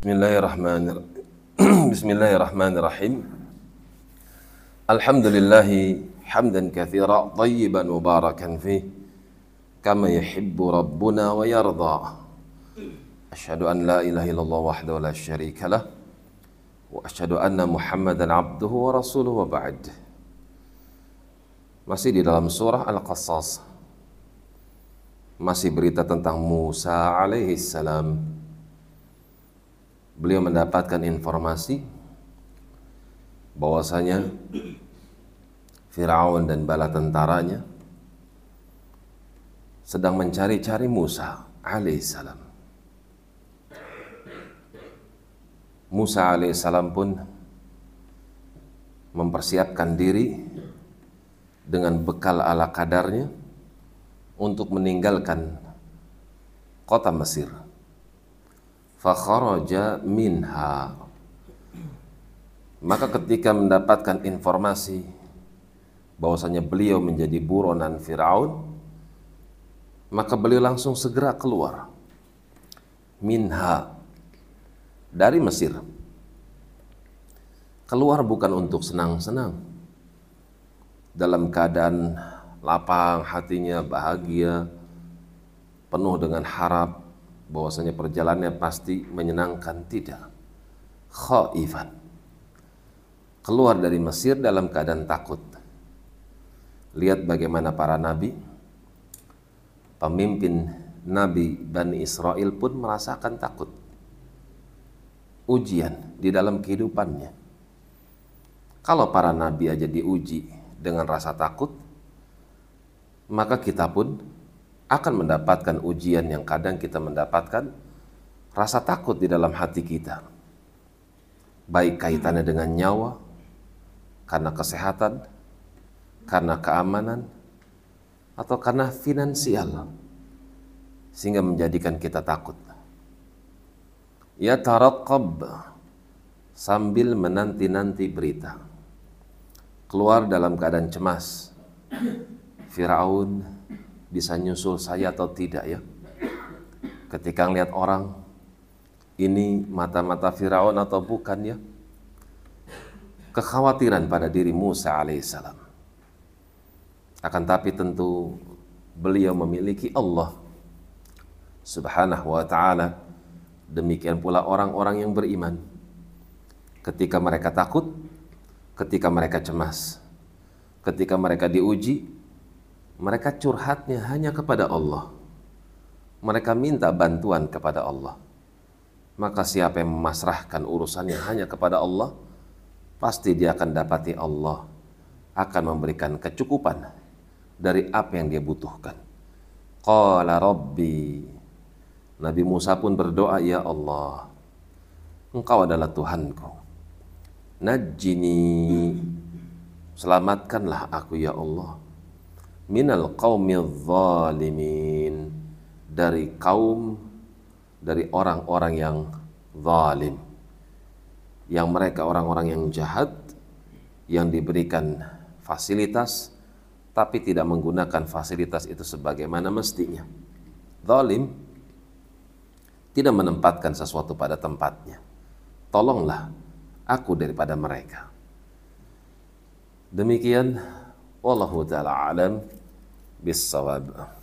Bismillahirrahmanirrahim. Alhamdulillahi hamdan katsira tayyiban mubarakan fih kama yahibbu rabbuna wayarda. Asyadu an la ilahilallah wahda walashyarika lah wa asyadu anna muhammadan abduhu wa rasuluh wa ba'd. Masih di dalam surah Al-Qasas, masih berita tentang Musa alaihissalam. Beliau mendapatkan informasi bahwasanya Firaun dan bala tentaranya sedang mencari-cari Musa alaihissalam. Musa alaihissalam pun mempersiapkan diri dengan bekal ala kadarnya untuk meninggalkan kota Mesir. Fakharaja minha. Maka ketika mendapatkan informasi bahwasanya beliau menjadi buronan Firaun, maka beliau langsung segera keluar. Minha, dari Mesir. Keluar bukan untuk senang-senang, dalam keadaan lapang hatinya, bahagia, penuh dengan harap bahwasanya perjalanannya pasti menyenangkan, tidak. Khaifan, keluar dari Mesir dalam keadaan takut. Lihat bagaimana para nabi, pemimpin nabi Bani Israel pun merasakan takut, ujian di dalam kehidupannya. Kalau para nabi aja diuji dengan rasa takut, maka kita pun akan mendapatkan ujian yang kadang kita mendapatkan rasa takut di dalam hati kita, baik kaitannya dengan nyawa, karena kesehatan, karena keamanan, atau karena finansial, sehingga menjadikan kita takut. Ya taraqqab, sambil menanti-nanti berita. Keluar dalam keadaan cemas, Firaun bisa nyusul saya atau tidak ya. Ketika ngeliat orang, ini mata-mata Firaun atau bukan ya. Kekhawatiran pada diri Musa alaihissalam. Akan tapi tentu beliau memiliki Allah Subhanahu wa ta'ala. Demikian pula orang-orang yang beriman. Ketika mereka takut, ketika mereka cemas, ketika mereka diuji, mereka curhatnya hanya kepada Allah. Mereka minta bantuan kepada Allah. Maka siapa yang memasrahkan urusannya hanya kepada Allah, pasti dia akan dapati Allah akan memberikan kecukupan dari apa yang dia butuhkan. Qala rabbi. Nabi Musa pun berdoa, ya Allah, Engkau adalah Tuhanku. Najjini, selamatkanlah aku ya Allah, minal qaumidz zalimin, dari dari orang-orang yang zalim, yang mereka orang-orang yang jahat, yang diberikan fasilitas tapi tidak menggunakan fasilitas itu sebagaimana mestinya. Zalim, tidak menempatkan sesuatu pada tempatnya. Tolonglah aku daripada mereka. Demikian, wallahu ta'ala alam bis-shawab.